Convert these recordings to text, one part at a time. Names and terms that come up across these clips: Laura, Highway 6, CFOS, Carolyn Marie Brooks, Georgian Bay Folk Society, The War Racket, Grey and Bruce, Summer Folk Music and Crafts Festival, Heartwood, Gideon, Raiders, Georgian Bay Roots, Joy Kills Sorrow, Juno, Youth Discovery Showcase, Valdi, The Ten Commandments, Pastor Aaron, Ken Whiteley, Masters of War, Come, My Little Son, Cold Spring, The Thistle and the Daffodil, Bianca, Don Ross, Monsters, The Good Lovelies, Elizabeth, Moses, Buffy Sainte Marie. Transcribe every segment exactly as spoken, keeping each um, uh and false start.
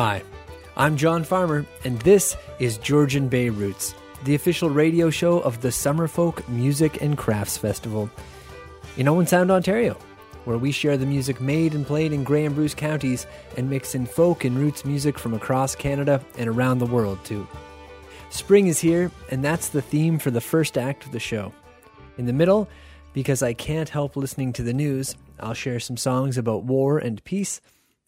Hi, I'm John Farmer, and this is Georgian Bay Roots, the official radio show of the Summer Folk Music and Crafts Festival in Owen Sound, Ontario, where we share the music made and played in Grey and Bruce counties and mix in folk and roots music from across Canada and around the world, too. Spring is here, and that's the theme for the first act of the show. In the middle, because I can't help listening to the news, I'll share some songs about war and peace,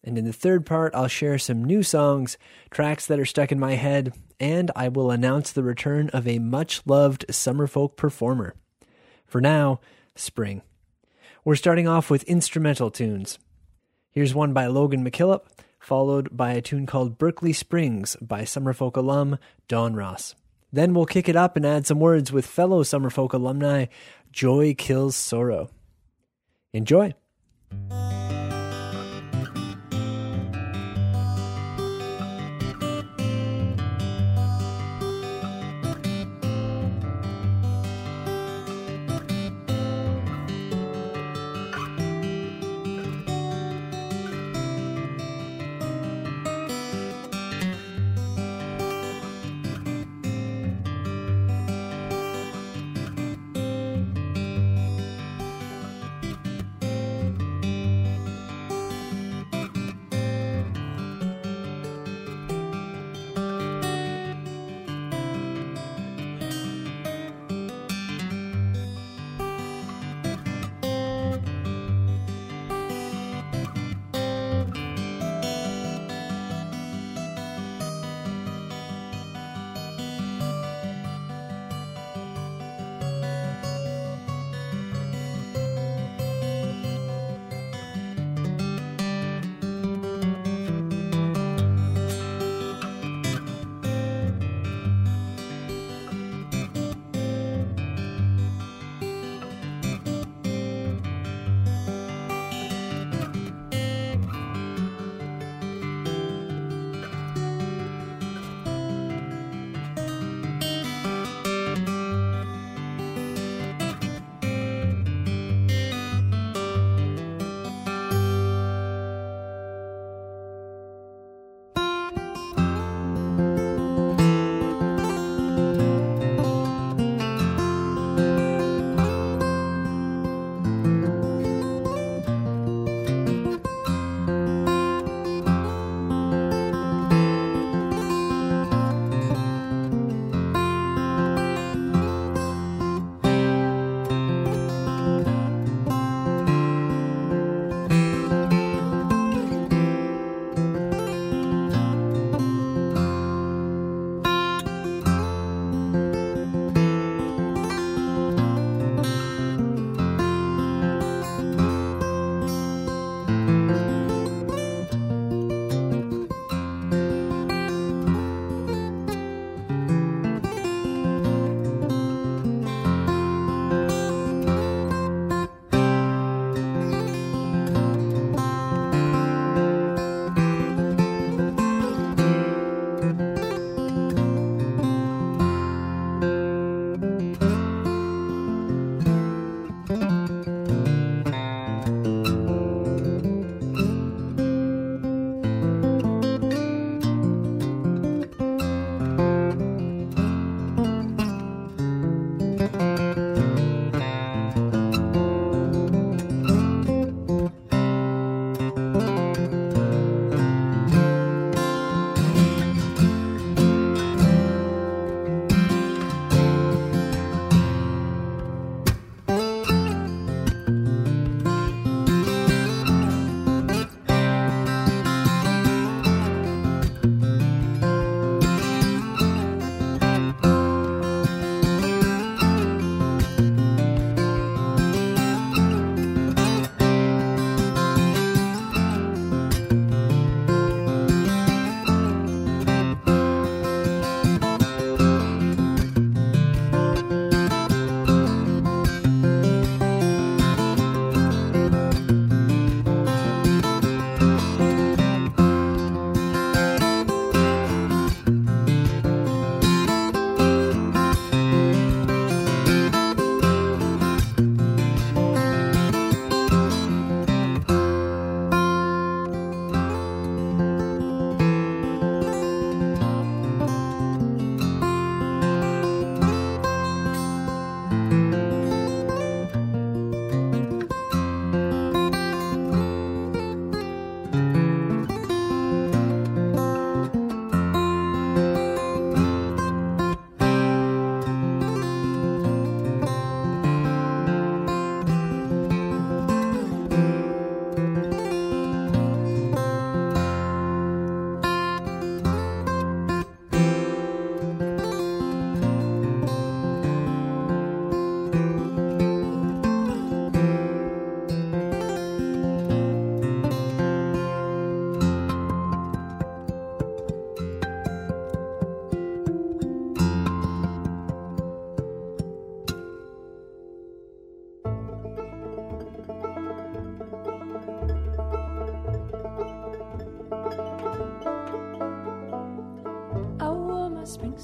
and in the third part, I'll share some new songs, tracks that are stuck in my head, and I will announce the return of a much-loved summer folk performer. For now, spring. We're starting off with instrumental tunes. Here's one by Logan McKillop, followed by a tune called Berkeley Springs by Summer Folk alum Don Ross. Then we'll kick it up and add some words with fellow Summer Folk alumni Joy Kills Sorrow. Enjoy!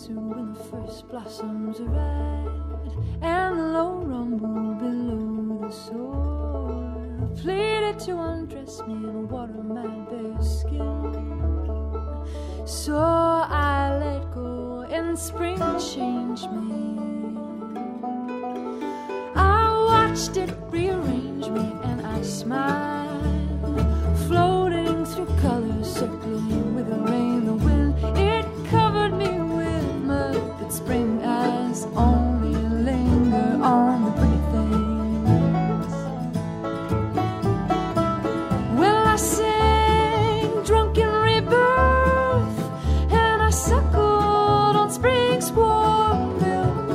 soon when the first blossoms are red, and the low rumble below the soil pleaded to undress me and water my bare skin. So I let go, and spring changed me. I watched it rearrange me, and I smiled, floating through color, circling with the rain, the wind. It covered me with mud, but spring eyes only linger on the pretty things. Well, I sang drunken rebirth, and I suckled on spring's warm milk.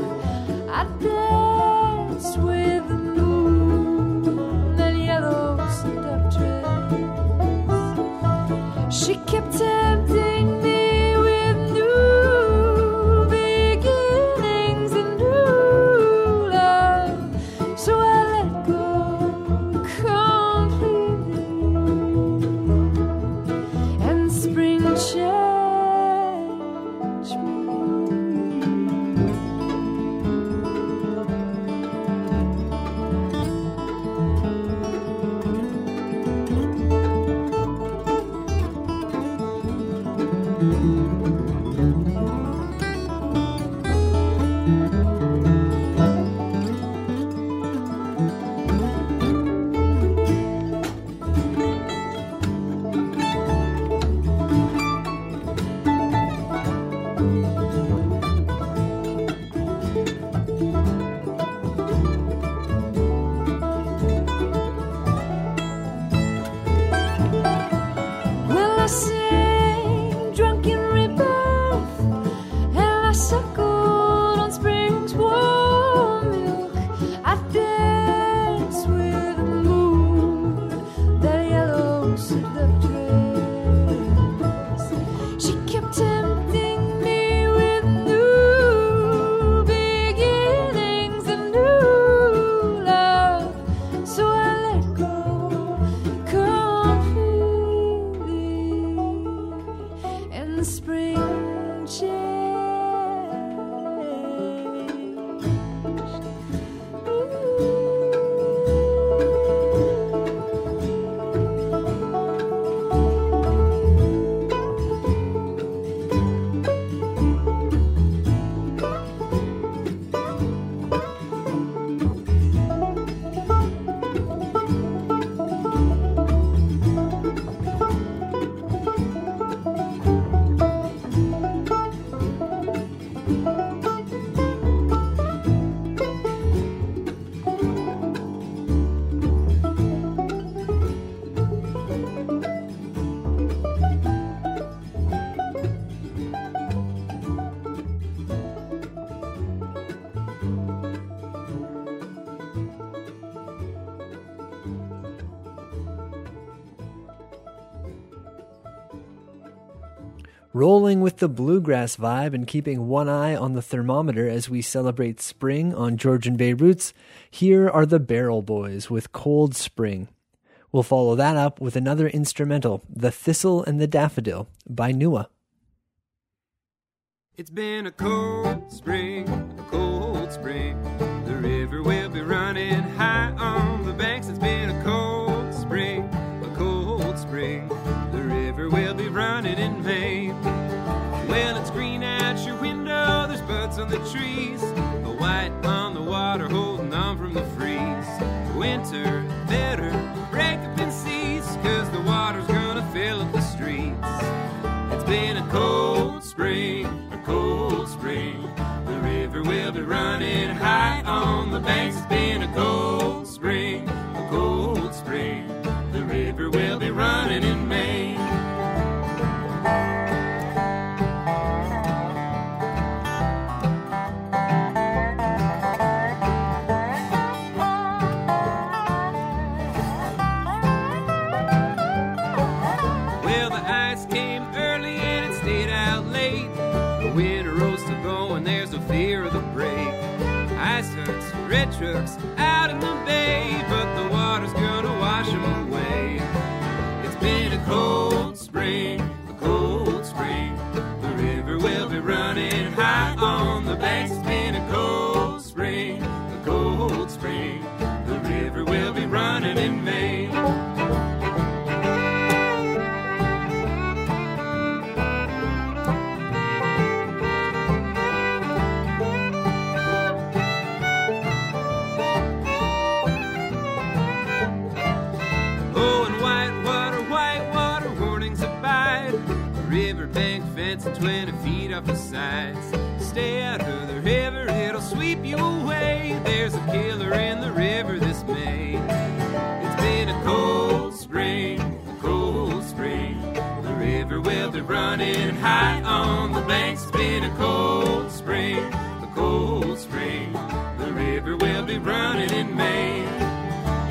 I danced with the moon and yellow seductress. She kept tempting me rolling with the bluegrass vibe and keeping one eye on the thermometer as we celebrate spring on Georgian Bay Roots, here are the Barrel Boys with Cold Spring. We'll follow that up with another instrumental, The Thistle and the Daffodil by Nua. It's been a cold spring, a cold spring. The river will be running high on the banks. It's been a cold spring, a cold spring. The river will be running in vain. Well, it's green at your window, there's buds on the trees, the white on the water holding on from the freeze. Winter, better break up and cease, cause the water's gonna fill up the streets. It's been a cold spring, a cold spring. The river will be running high on the banks. It's been a cold spring, a cold spring. The river will be running in May. Red trucks out in the bay, but the water's gonna wash them away. It's been a cold spring, a cold spring. The river will be running high riverbank fence and twenty feet off the sides. Stay out of the river, it'll sweep you away. There's a killer in the river this May. It's been a cold spring, a cold spring. The river will be running high on the banks. It's been a cold spring, a cold spring. The river will be running in May.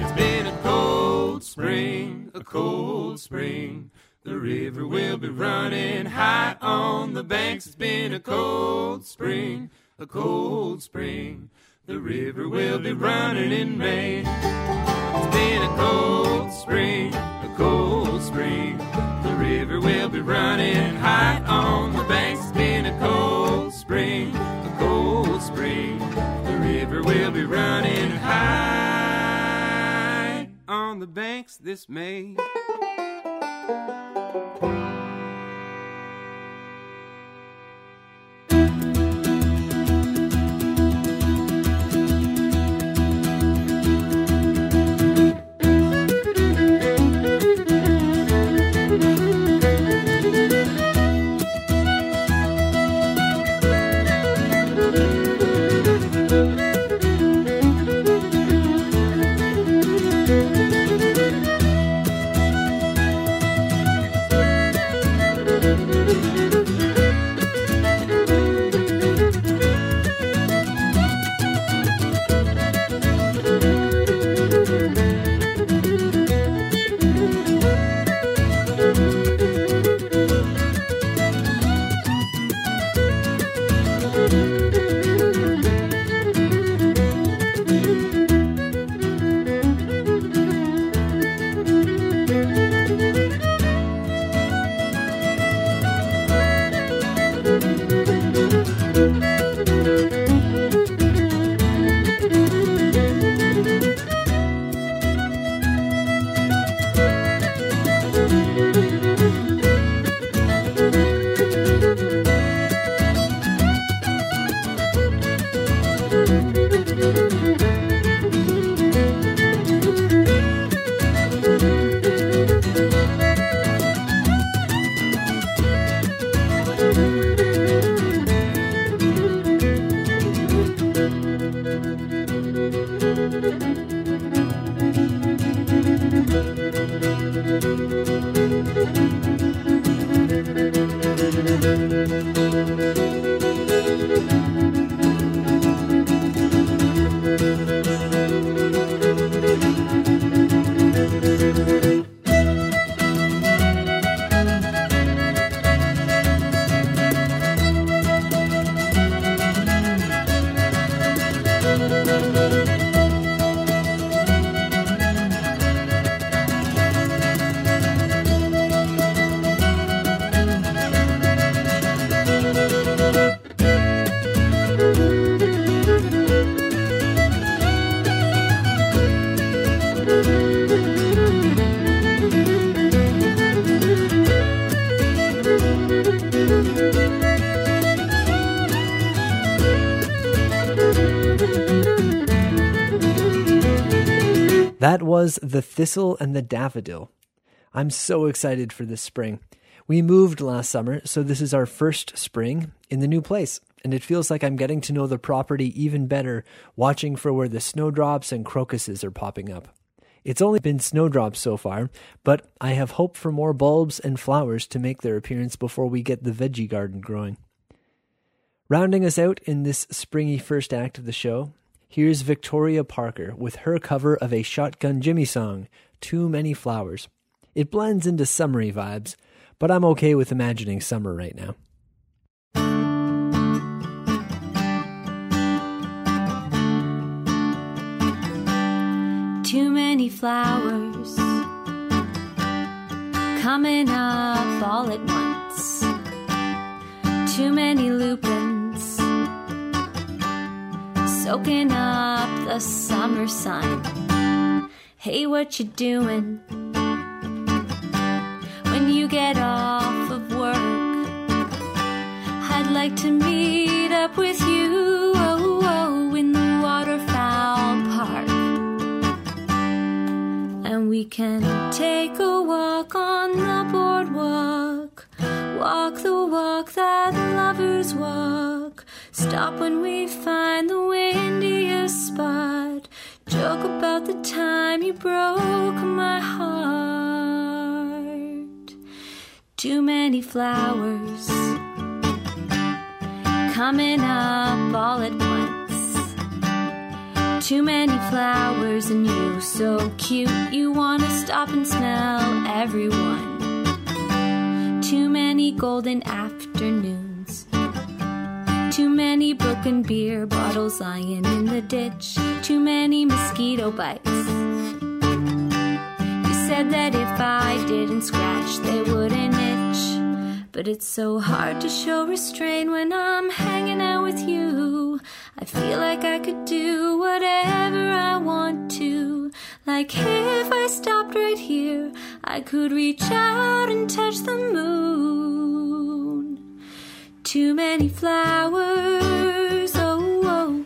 It's been a cold spring, a cold spring. The river will be running high on the banks. It's been a cold spring, a cold spring. The river will be running in May. It's been a cold spring, a cold spring. The river will be running high on the banks. It's been a cold spring, a cold spring. The river will be running high on the banks this May. That was The Thistle and the Daffodil. I'm so excited for this spring. We moved last summer, so this is our first spring in the new place, and it feels like I'm getting to know the property even better, watching for where the snowdrops and crocuses are popping up. It's only been snowdrops so far, but I have hope for more bulbs and flowers to make their appearance before we get the veggie garden growing. Rounding us out in this springy first act of the show, here's Victoria Parker with her cover of a Shotgun Jimmy song, Too Many Flowers. It blends into summery vibes, but I'm okay with imagining summer right now. Too many flowers coming up all at once. Too many lupins soaking up the summer sun. Hey, what you doing when you get off of work? I'd like to meet up with you, oh, oh, in the waterfowl park. And we can take a walk on the boardwalk, Walk the walk that lovers walk. Stop when we find the windiest spot. Joke about the time you broke my heart. Too many flowers coming up all at once. Too many flowers and you so cute. You want to stop and smell everyone. Too many golden afternoons. Too many broken beer bottles lying in the ditch. Too many mosquito bites. You said that if I didn't scratch, they wouldn't itch. But it's so hard to show restraint when I'm hanging out with you. I feel like I could do whatever I want to. Like if I stopped right here, I could reach out and touch the moon. Too many flowers, oh, oh.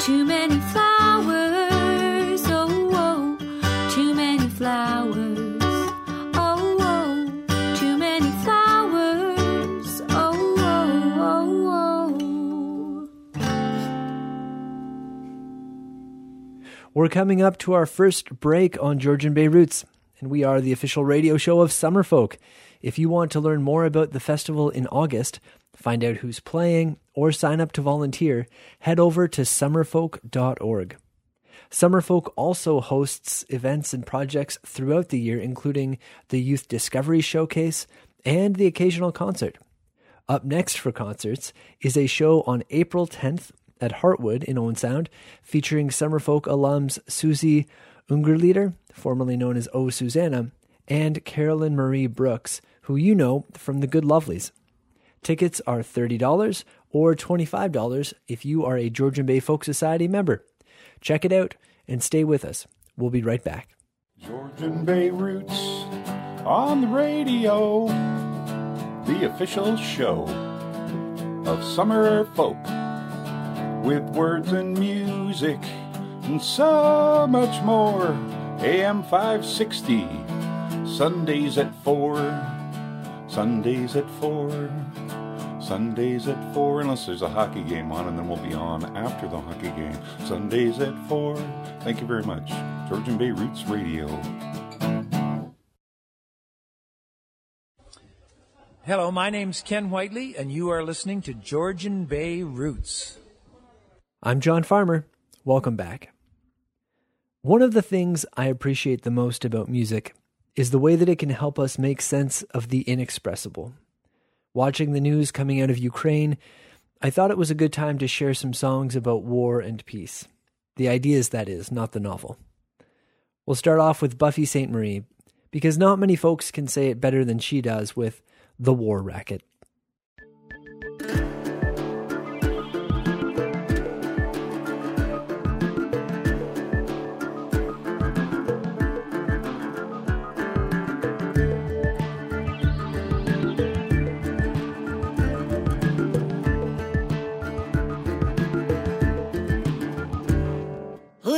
Too many flowers, oh, oh. Too many flowers, oh, oh. Too many flowers, oh, oh, oh, oh. We're coming up to our first break on Georgian Bay Roots. And we are the official radio show of Summer Folk. If you want to learn more about the festival in August, find out who's playing, or sign up to volunteer, head over to summer folk dot org. Summer Folk also hosts events and projects throughout the year, including the Youth Discovery Showcase and the occasional concert. Up next for concerts is a show on April tenth at Heartwood in Owen Sound, featuring Summer Folk alums Susie Ungerlieder, formerly known as O Susanna, and Carolyn Marie Brooks, who you know from The Good Lovelies. Tickets are thirty dollars or twenty-five dollars if you are a Georgian Bay Folk Society member. Check it out and stay with us. We'll be right back. Georgian Bay Roots on the radio, the official show of Summer Folk, with words and music and so much more. A M five sixty, Sundays at four, Sundays at four, Sundays at four, unless there's a hockey game on, and then we'll be on after the hockey game. Sundays at four. Thank you very much. Georgian Bay Roots Radio. Hello, my name's Ken Whiteley, and you are listening to Georgian Bay Roots. I'm John Farmer. Welcome back. One of the things I appreciate the most about music is the way that it can help us make sense of the inexpressible. Watching the news coming out of Ukraine, I thought it was a good time to share some songs about war and peace. The ideas, that is, not the novel. We'll start off with Buffy Sainte Marie, because not many folks can say it better than she does with The War Racket.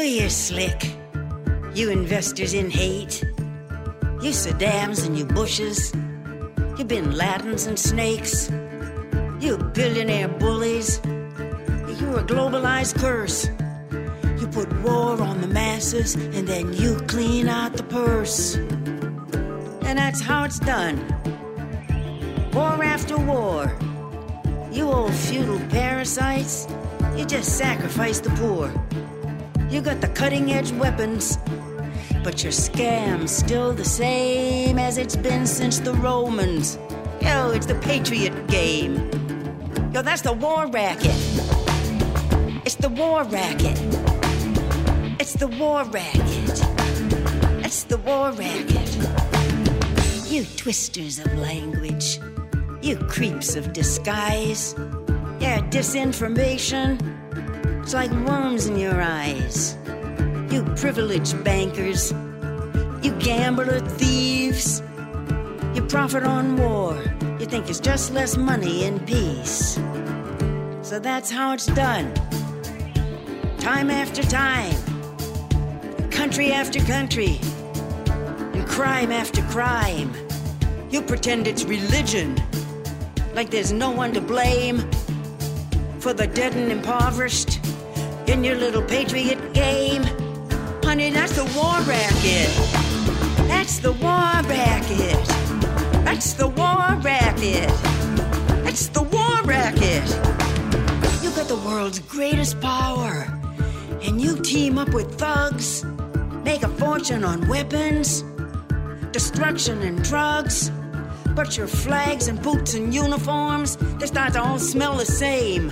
You're slick, you investors in hate, you Saddams and you Bushes, you Bin Ladens and snakes, you billionaire bullies, you're a globalized curse. You put war on the masses and then you clean out the purse. And that's how it's done, war after war. You old feudal parasites, you just sacrifice the poor. You got the cutting-edge weapons, but your scam's still the same as it's been since the Romans. Yo, it's the Patriot game. Yo, that's the war racket. It's the war racket. It's the war racket. It's the war racket. You twisters of language. You creeps of disguise. Yeah, disinformation. It's like worms in your eyes. You privileged bankers. You gambler thieves. You profit on war. You think there's just less money in peace. So that's how it's done. Time after time. Country after country. And crime after crime. You pretend it's religion. like there's no one to blame for the dead and impoverished in your little patriot game. Honey, that's the war racket. That's the war racket. That's the war racket. That's the war racket. You got the world's greatest power, and you team up with thugs, make a fortune on weapons, destruction and drugs. But your flags and boots and uniforms, they start to all smell the same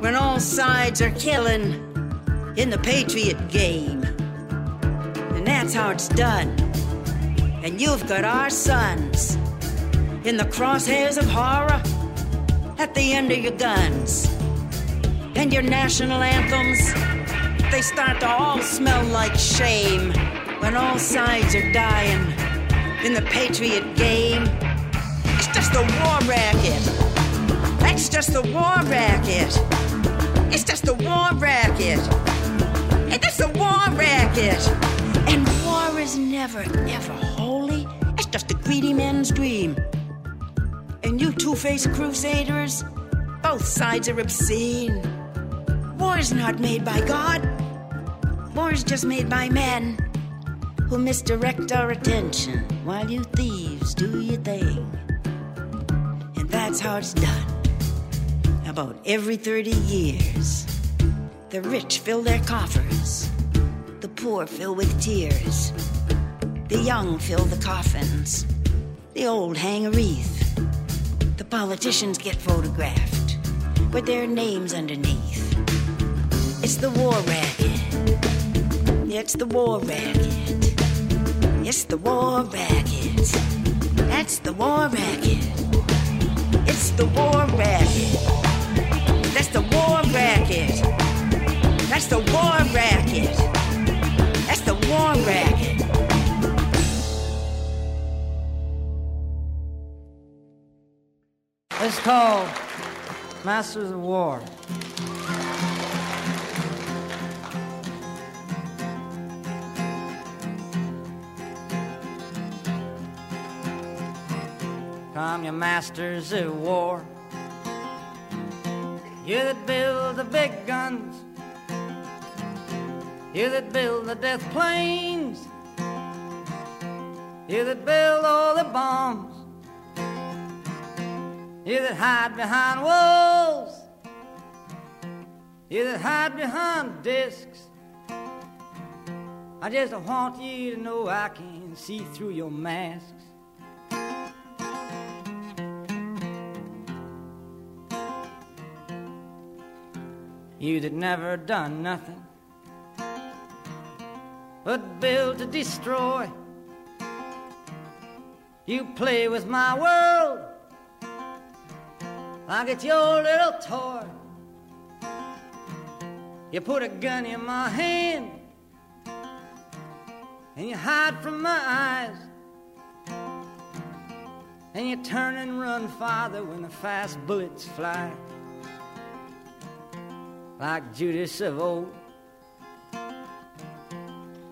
when all sides are killing in the patriot game. And that's how it's done. And you've got our sons in the crosshairs of horror at the end of your guns. And your national anthems, they start to all smell like shame when all sides are dying in the patriot game. It's just the war racket. That's just the war racket. It's just the war racket. And that's the war racket. And war is never, ever holy. It's just a greedy man's dream. And you two-faced crusaders, both sides are obscene. War is not made by God. War is just made by men who misdirect our attention while you thieves do your thing. And that's how it's done. About every thirty years, the rich fill their coffers, the poor fill with tears, the young fill the coffins, the old hang a wreath, the politicians get photographed with their names underneath. It's the war racket. It's the war racket. It's the war racket. That's the war racket. It's the war racket. That's the war racket. That's the war racket. That's the war racket. It's called Masters of War. Come, you masters of war, you that build the big guns, you that build the death planes, you that build all the bombs, you that hide behind walls, you that hide behind discs. I just want you to know I can see through your masks. You that never done nothing but build to destroy. You play with my world like it's your little toy. You put a gun in my hand and you hide from my eyes, and you turn and run farther when the fast bullets fly. Like Judas of old,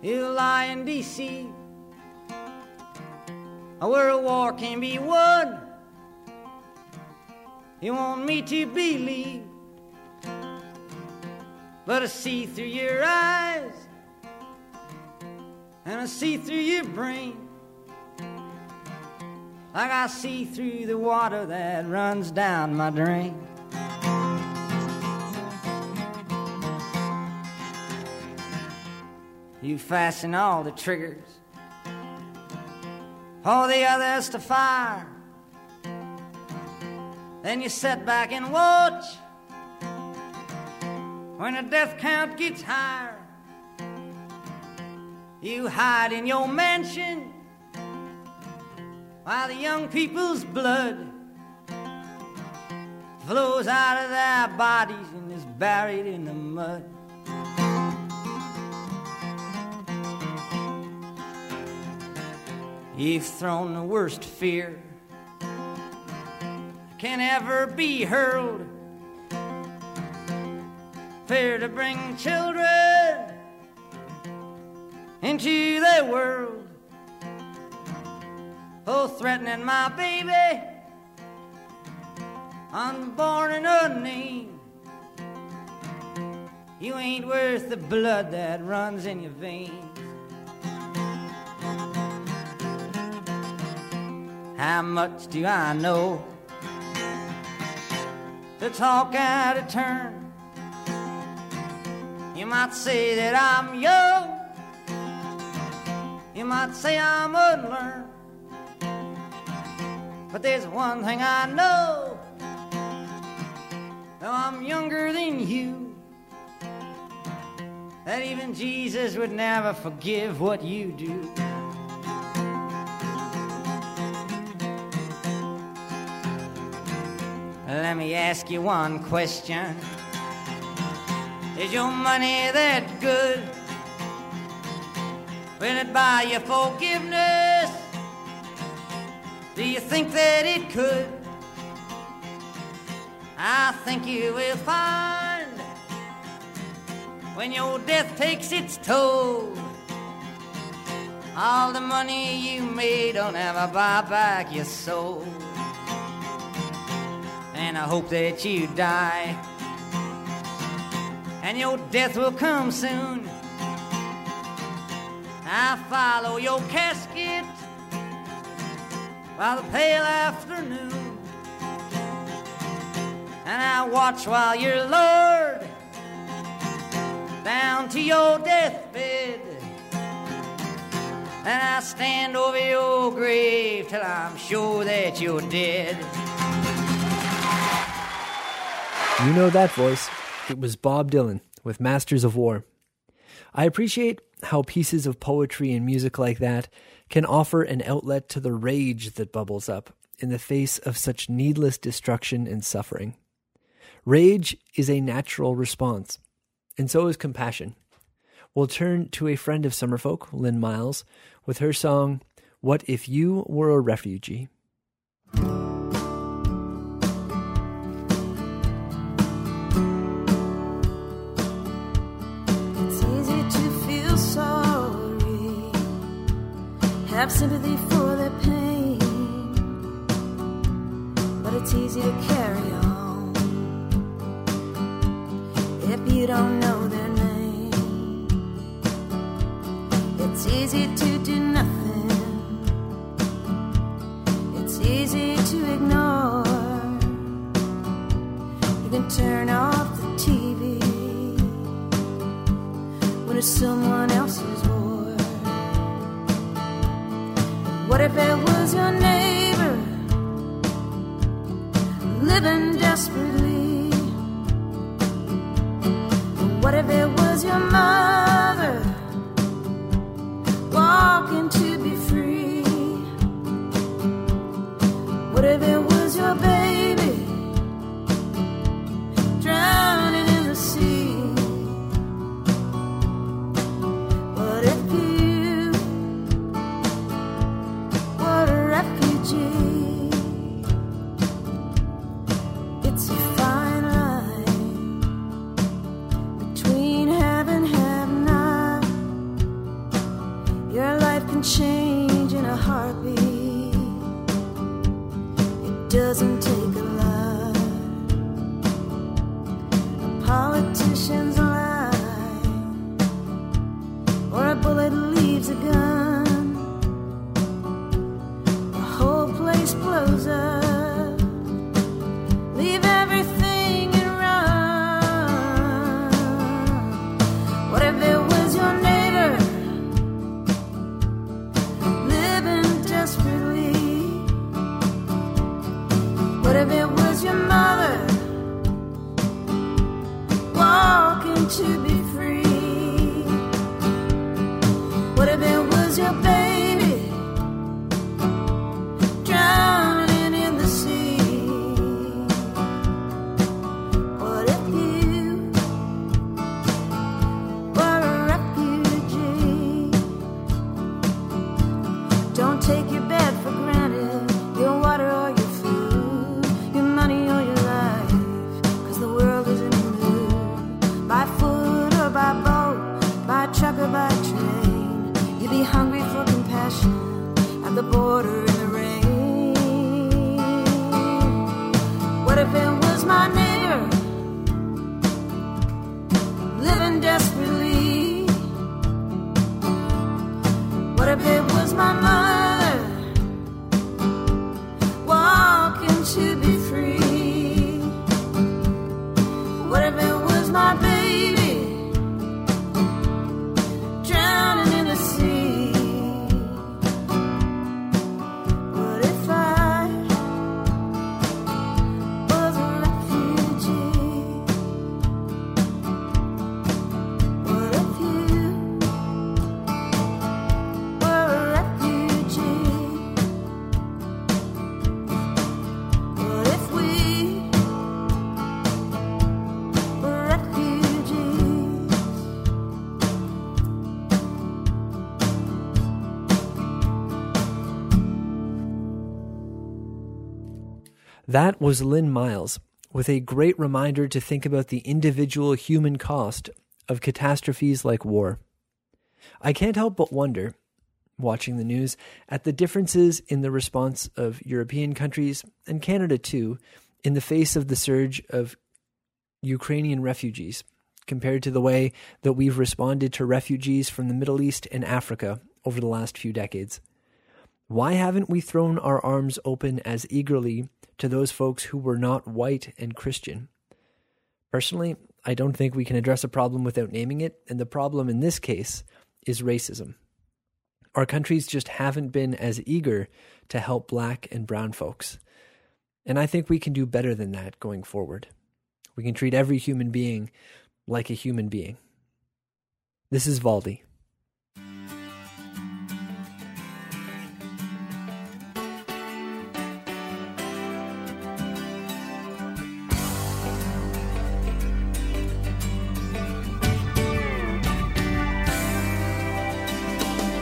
you lie and deceive. Where a war can be won, you want me to believe, but I see through your eyes, and I see through your brain, like I see through the water that runs down my drain. You fasten all the triggers, all the others to fire. Then you sit back and watch when the death count gets higher. You hide in your mansion while the young people's blood flows out of their bodies and is buried in the mud. You've thrown the worst fear can ever be hurled. Fear to bring children into the world. Oh, threatening my baby unborn and unnamed. You ain't worth the blood that runs in your veins. How much do I know to talk out of turn? You might say that I'm young, you might say I'm unlearned, but there's one thing I know, though I'm younger than you, that even Jesus would never forgive what you do. Let me ask you one question. Is your money that good? Will it buy you forgiveness? Do you think that it could? I think you will find, when your death takes its toll, all the money you made don't ever buy back your soul. And I hope that you die, and your death will come soon. I follow your casket by the pale afternoon, and I watch while you're lowered down to your deathbed, and I stand over your grave till I'm sure that you're dead. You know that voice. It was Bob Dylan with Masters of War. I appreciate how pieces of poetry and music like that can offer an outlet to the rage that bubbles up in the face of such needless destruction and suffering. Rage is a natural response, and so is compassion. We'll turn to a friend of Summerfolk, Lynn Miles, with her song, What If You Were a Refugee? It's easy to feel sorry, have sympathy for their pain, but it's easy to carry on if you don't know their name. It's easy to do nothing, it's easy to ignore. You can turn off the T V when it's someone else's war. What if it was your neighbor living desperately? What if it was your mother walking to be free? What if it was your baby drowning in the sea? What if you were a refugee? It's a fine line between have and have not. Your life can change in a heartbeat. It doesn't take a lot. A politician's lie, or a bullet leaves a gun. The whole place blows up. Leave everything. What if it was your mother walking to be free? What if it was your baby drowning in the sea? What if you were a refugee? Don't take your bed for granted, your water or your by train. You'll be hungry for compassion at the border in the rain. What if it That was Lynn Miles, with a great reminder to think about the individual human cost of catastrophes like war. I can't help but wonder, watching the news, at the differences in the response of European countries, and Canada too, in the face of the surge of Ukrainian refugees, compared to the way that we've responded to refugees from the Middle East and Africa over the last few decades. Why haven't we thrown our arms open as eagerly to those folks who were not white and Christian? Personally, I don't think we can address a problem without naming it, and the problem in this case is racism. Our countries just haven't been as eager to help black and brown folks. And I think we can do better than that going forward. We can treat every human being like a human being. This is Valdi.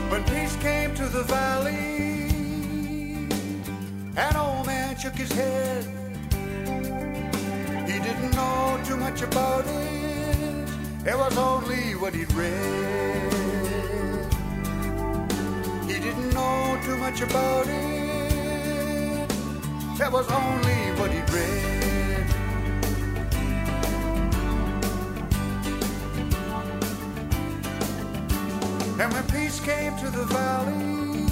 When peace came to the valley, an old man shook his head. He didn't know too much about it. It was only what he'd read. He didn't know too much about it. That was only what he'd read. And when peace came to the valley,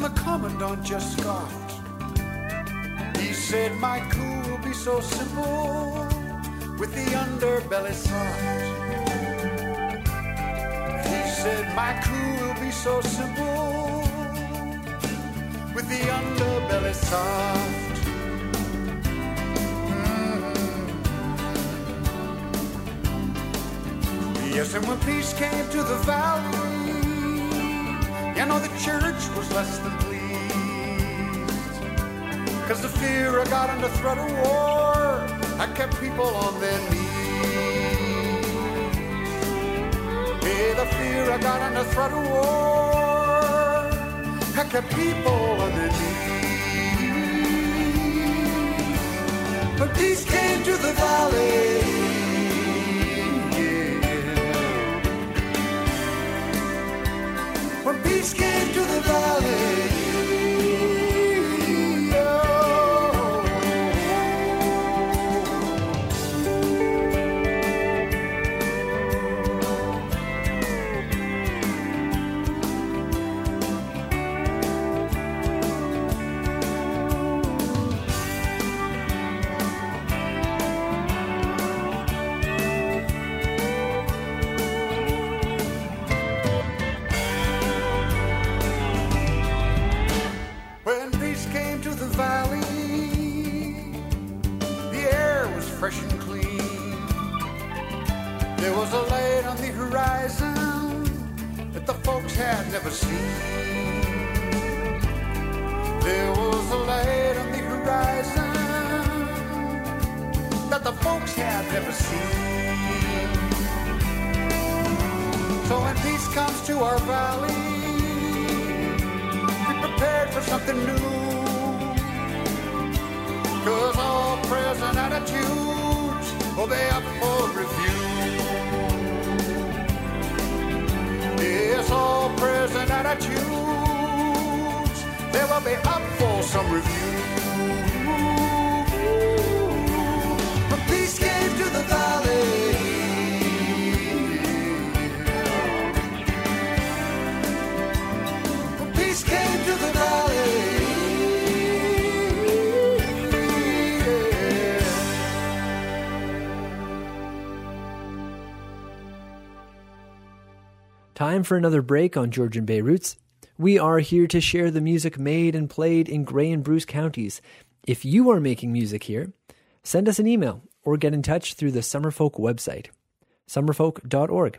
the commandant just scoffed. He said, my coup will be so simple, with the underbelly soft. He said, my crew will be so simple, with the underbelly soft. Mm-hmm. Yes, and when peace came to the valley, you know the church was less than pleased, 'cause the fear I got under threat of war, I kept people on their knees. Hey, the fear I got under threat of war, I kept people on their knees. But peace came to the valley, yeah. When peace came to the valley, time for another break on Georgian Bay Roots. We are here to share the music made and played in Grey and Bruce counties. If you are making music here, send us an email or get in touch through the Summerfolk website, summerfolk dot org.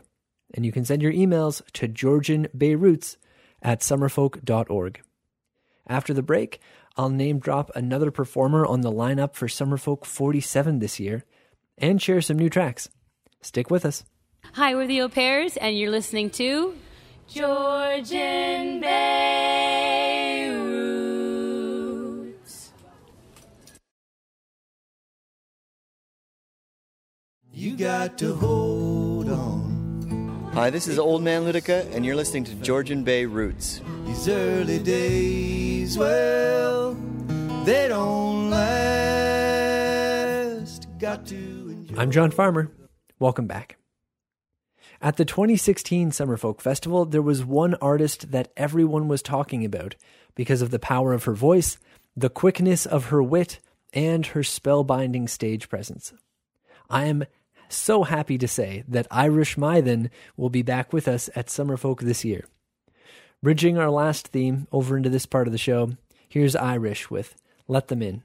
And you can send your emails to georgian bay roots at summerfolk dot org. After the break, I'll name drop another performer on the lineup for Summerfolk forty-seven this year and share some new tracks. Stick with us. Hi, we're the Au Pairs, and you're listening to Georgian Bay Roots. got to hold on. Hi, this is Old Man Ludica, and you're listening to Georgian Bay Roots. These early days, well, they don't last. Got to enjoy. I'm John Farmer. Welcome back. At the twenty sixteen Summer Folk Festival, there was one artist that everyone was talking about because of the power of her voice, the quickness of her wit, and her spellbinding stage presence. I am so happy to say that Irish Mythen will be back with us at Summer Folk this year. Bridging our last theme over into this part of the show, here's Irish with Let Them In.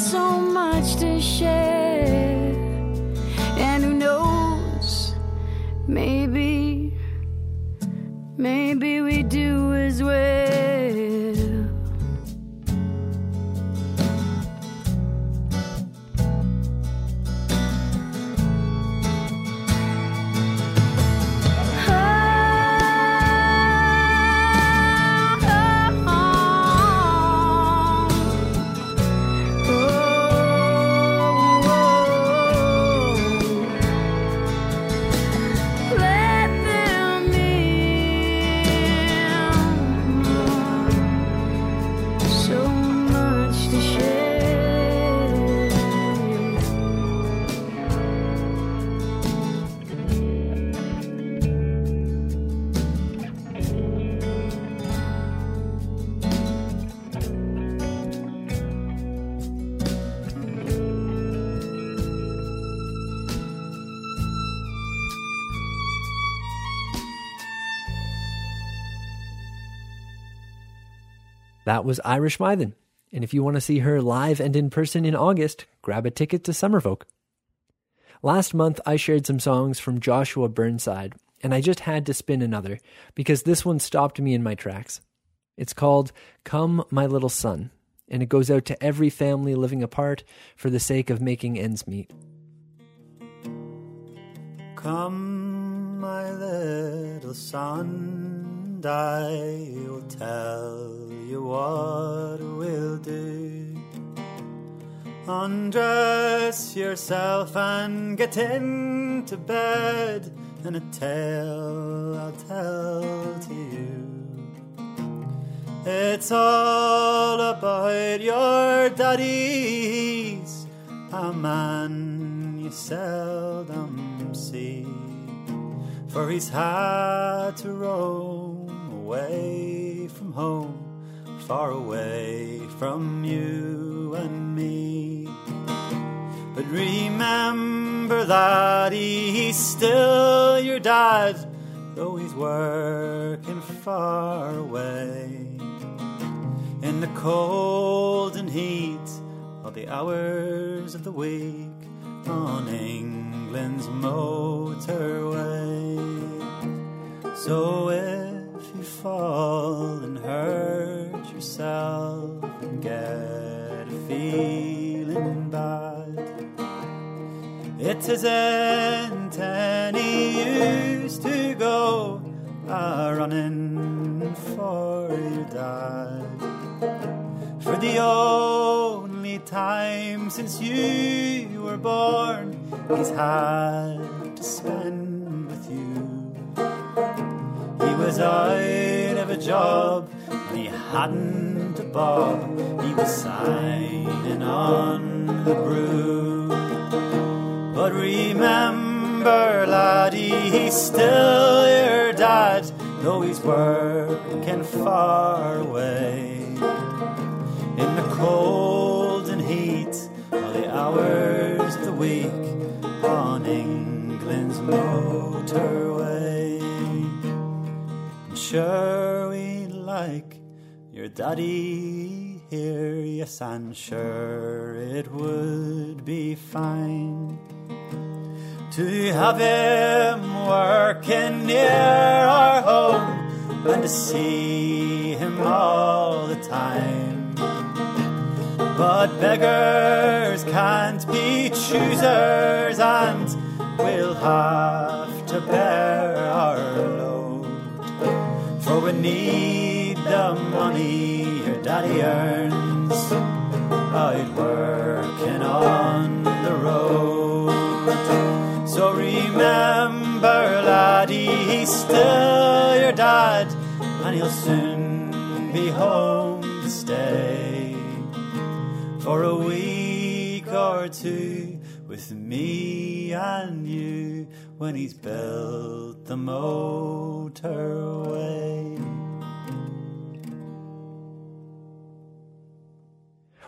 so much to share. And who knows, maybe, maybe we do as well. That was Irish Mythen, and if you want to see her live and in person in August, grab a ticket to Summer Folk. Last month, I shared some songs from Joshua Burnside, and I just had to spin another, because this one stopped me in my tracks. It's called Come, My Little Son, and it goes out to every family living apart for the sake of making ends meet. Come, my little son, I will tell you what we'll do. Undress yourself and get into bed, and a tale I'll tell to you. It's all about your daddies, a man you seldom see, for he's had to roam away from home, far away from you and me. But remember that he's still your dad, though he's working far away. In the cold and heat of the hours of the week on England's motorway. So if you fall and hurt yourself and get a feeling bad, it isn't any use to go a running for your dad, for the only time since you were born he's had to spend with you. He was out of a job, he hadn't a bob, he was signing on the brew. But remember, laddie, he's still your dad, though he's working far away. In the cold and heat of the hours of the week on England's motorway. I'm sure we like your daddy here, yes, I'm sure it would be fine to have him working near our home and to see him all the time. But beggars can't be choosers, and we'll have to bear our load, for we need the money your daddy earns out working on the road. So remember, laddie, he's still your dad, and he'll soon be home to stay for a week or two with me and you when he's built the motorway.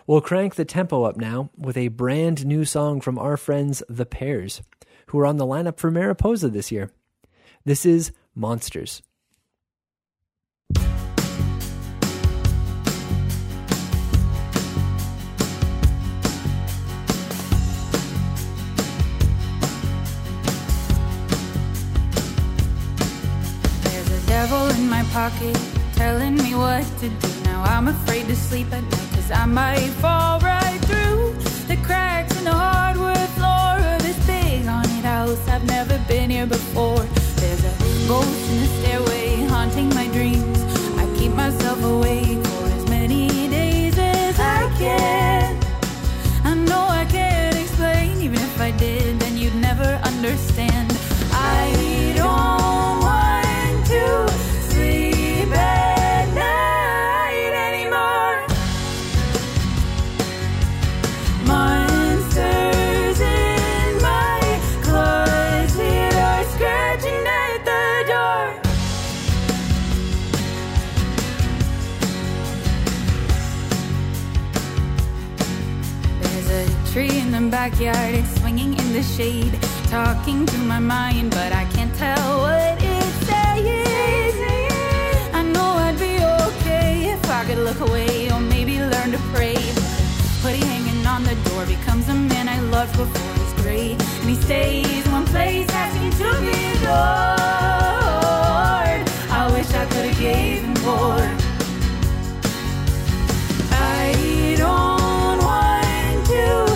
We'll crank the tempo up now with a brand new song from our friends The Pears, who are on the lineup for Mariposa this year. This is Monsters. pocket, telling me what to do. Now I'm afraid to sleep at night, cause I might fall right through the cracks in the hardwood floor of this big haunted house. I've never been here before. There's a ghost in the stairway haunting my dreams. I keep myself awake for as many days as I can. I know I can't explain, even if I did, then you'd never understand. I don't want to sleep at night anymore. Monsters in my closet are scratching at the door. There's a tree in the backyard, it's swinging in the shade, talking to my mind, but I can't tell what it's saying. I know I'd be okay if I could look away, or maybe learn to pray. But he hanging on the door becomes a man I loved before he's gray, and he stays in one place asking to be adored. I wish I could have gave him more. I don't want to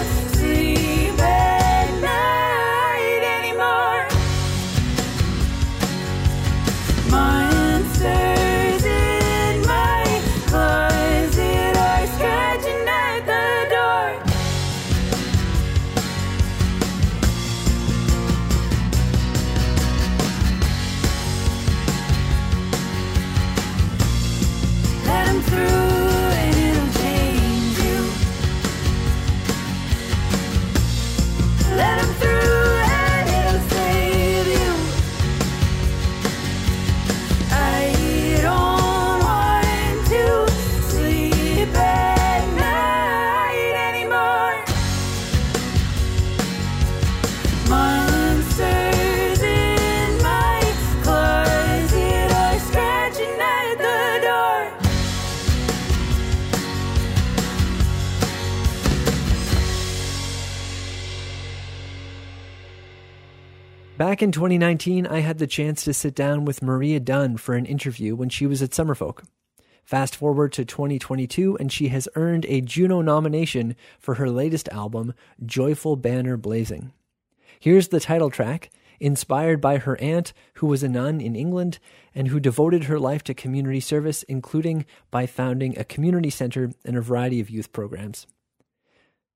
Back in twenty nineteen, I had the chance to sit down with Maria Dunn for an interview when she was at Summer Folk. Fast forward to twenty twenty-two, and she has earned a Juno nomination for her latest album, Joyful Banner Blazing. Here's the title track, inspired by her aunt, who was a nun in England, and who devoted her life to community service, including by founding a community center and a variety of youth programs.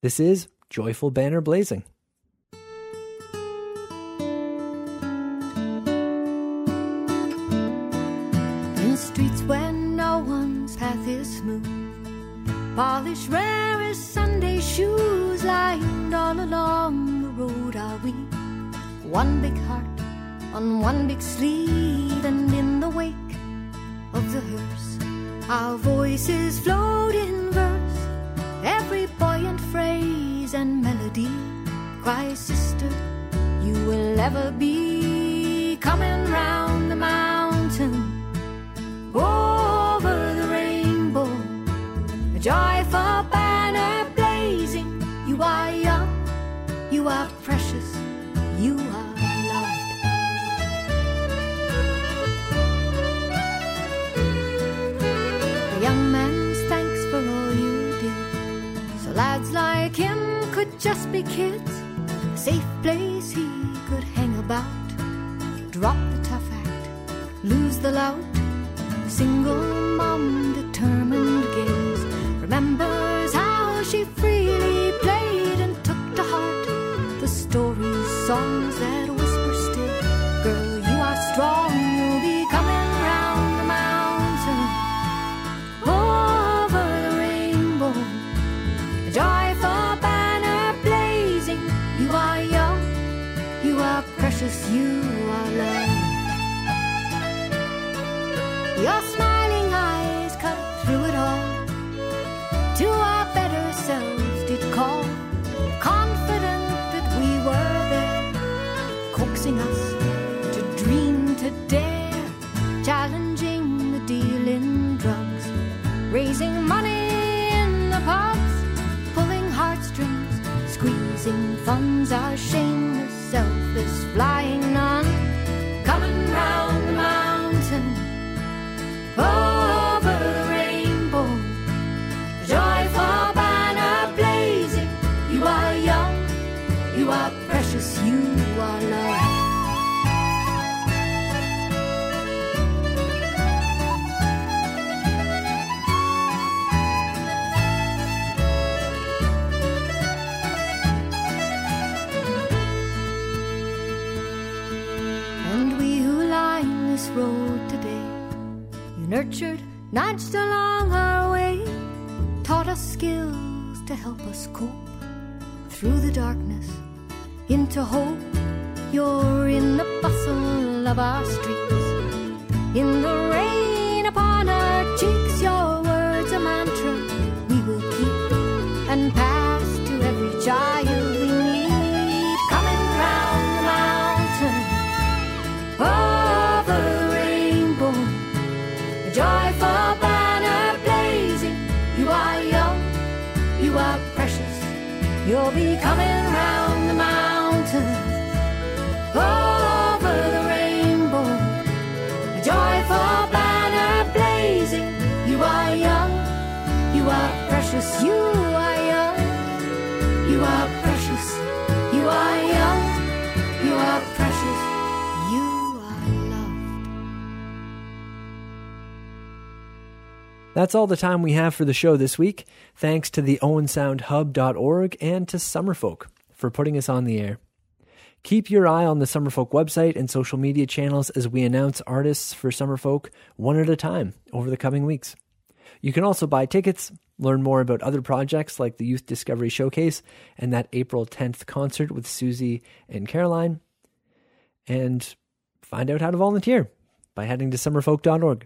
This is Joyful Banner Blazing. Streets where no one's path is smooth, polish rare as Sunday shoes, lined all along the road are we, one big heart on one big sleeve, and in the wake of the hearse, our voices float in verse, every buoyant phrase and melody, cry sister, you will ever be, coming round the mountain, over the rainbow, a joyful banner blazing. You are young, you are precious, you are loved. A young man's thanks for all you did, so lads like him could just be kids, a safe place he could hang about, drop the tough act, lose the lout. Single mom, determined gaze, remembers how she freely played and took to heart the stories, songs that whisper still, girl, you are strong, you'll be coming round the mountain, over the rainbow, a joyful banner blazing, you are young, you are precious, you are loved. Your smiling eyes cut through it all, to our better selves did call, confident that we were there, coaxing us to dream, to dare, challenging the deal in drugs, raising money in the pubs, pulling heartstrings, squeezing funds, our shameless self is flying on, coming round the mountain, nurtured, nudged along our way, taught us skills to help us cope through the darkness into hope. You're in the bustle of our streets, in the rain upon our cheeks. Your words a mantra we will keep and pass to every child we need. Coming round the mountain of a rainbow, a joyful banner blazing. You are young, you are precious. You'll be coming round the mountain over the rainbow, a joyful banner blazing. You are young, you are precious. You are young, you are precious. You are young, you are precious. You are loved. That's all the time we have for the show this week. Thanks to the Owen Sound Hub dot org and to Summerfolk for putting us on the air. Keep your eye on the Summerfolk website and social media channels as we announce artists for Summerfolk one at a time over the coming weeks. You can also buy tickets, learn more about other projects like the Youth Discovery Showcase and that April tenth concert with Susie and Caroline, and find out how to volunteer by heading to summerfolk dot org.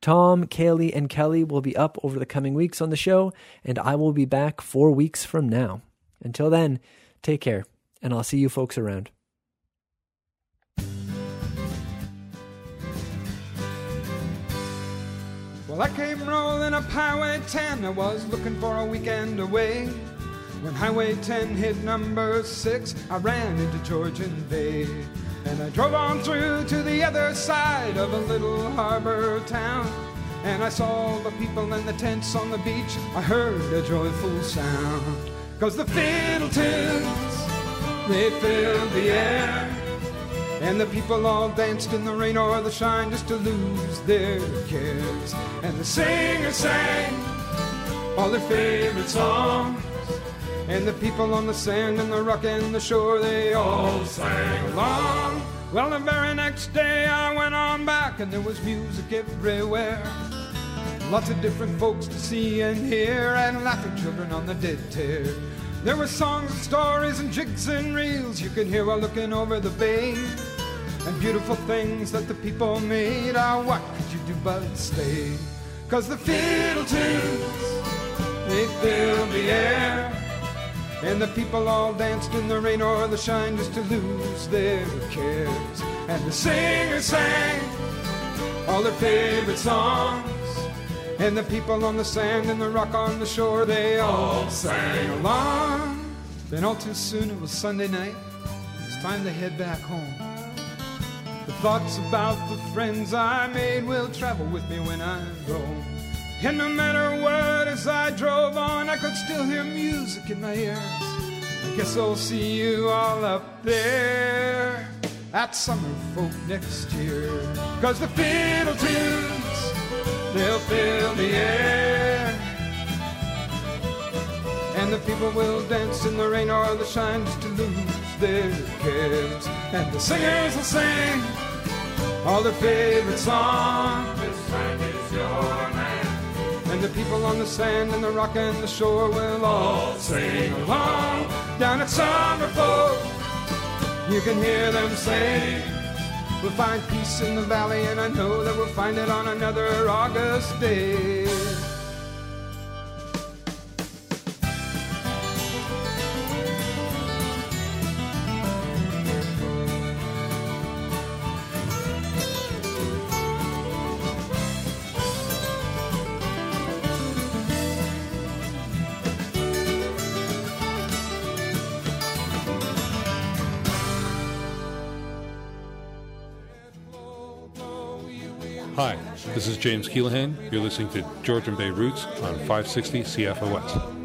Tom, Kaylee, and Kelly will be up over the coming weeks on the show, and I will be back four weeks from now. Until then, take care, and I'll see you folks around. Well, I came rolling up Highway ten. I was looking for a weekend away. When Highway ten hit number six, I ran into Georgian Bay. And I drove on through to the other side of a little harbor town. And I saw the people and the tents on the beach. I heard a joyful sound. 'Cause the fiddle tunes, they filled the air. And the people all danced in the rain or the shine just to lose their cares. And the singers sang all their favorite songs. And the people on the sand and the rock and the shore, they all sang along. Well, the very next day I went on back, and there was music everywhere. Lots of different folks to see and hear, and laughing children on the dead tear. There were songs and stories and jigs and reels you could hear while looking over the bay. And beautiful things that the people made. Ah, what could you do but stay? 'Cause the fiddle tunes, they filled the air. And the people all danced in the rain or the shine just to lose their cares. And the singers sang all their favorite songs. And the people on the sand and the rock on the shore, they all sang along. Then all too soon it was Sunday night. It was time to head back home. The thoughts about the friends I made will travel with me when I'm grown. And no matter what, as I drove on, I could still hear music in my ears. I guess I'll see you all up there at Summer Folk next year. 'Cause the fiddle tunes, they'll fill the air. And the people will dance in the rain or the shine just to lose their cares. And the singers will sing all their favorite songs. This time is your night. And the people on the sand and the rock and the shore will all sing along. Down at Summer Folk, you can hear them sing. We'll find peace in the valley, and I know that we'll find it on another August day. Hi, this is James Keelahan. You're listening to Georgian Bay Roots on five sixty C F O S.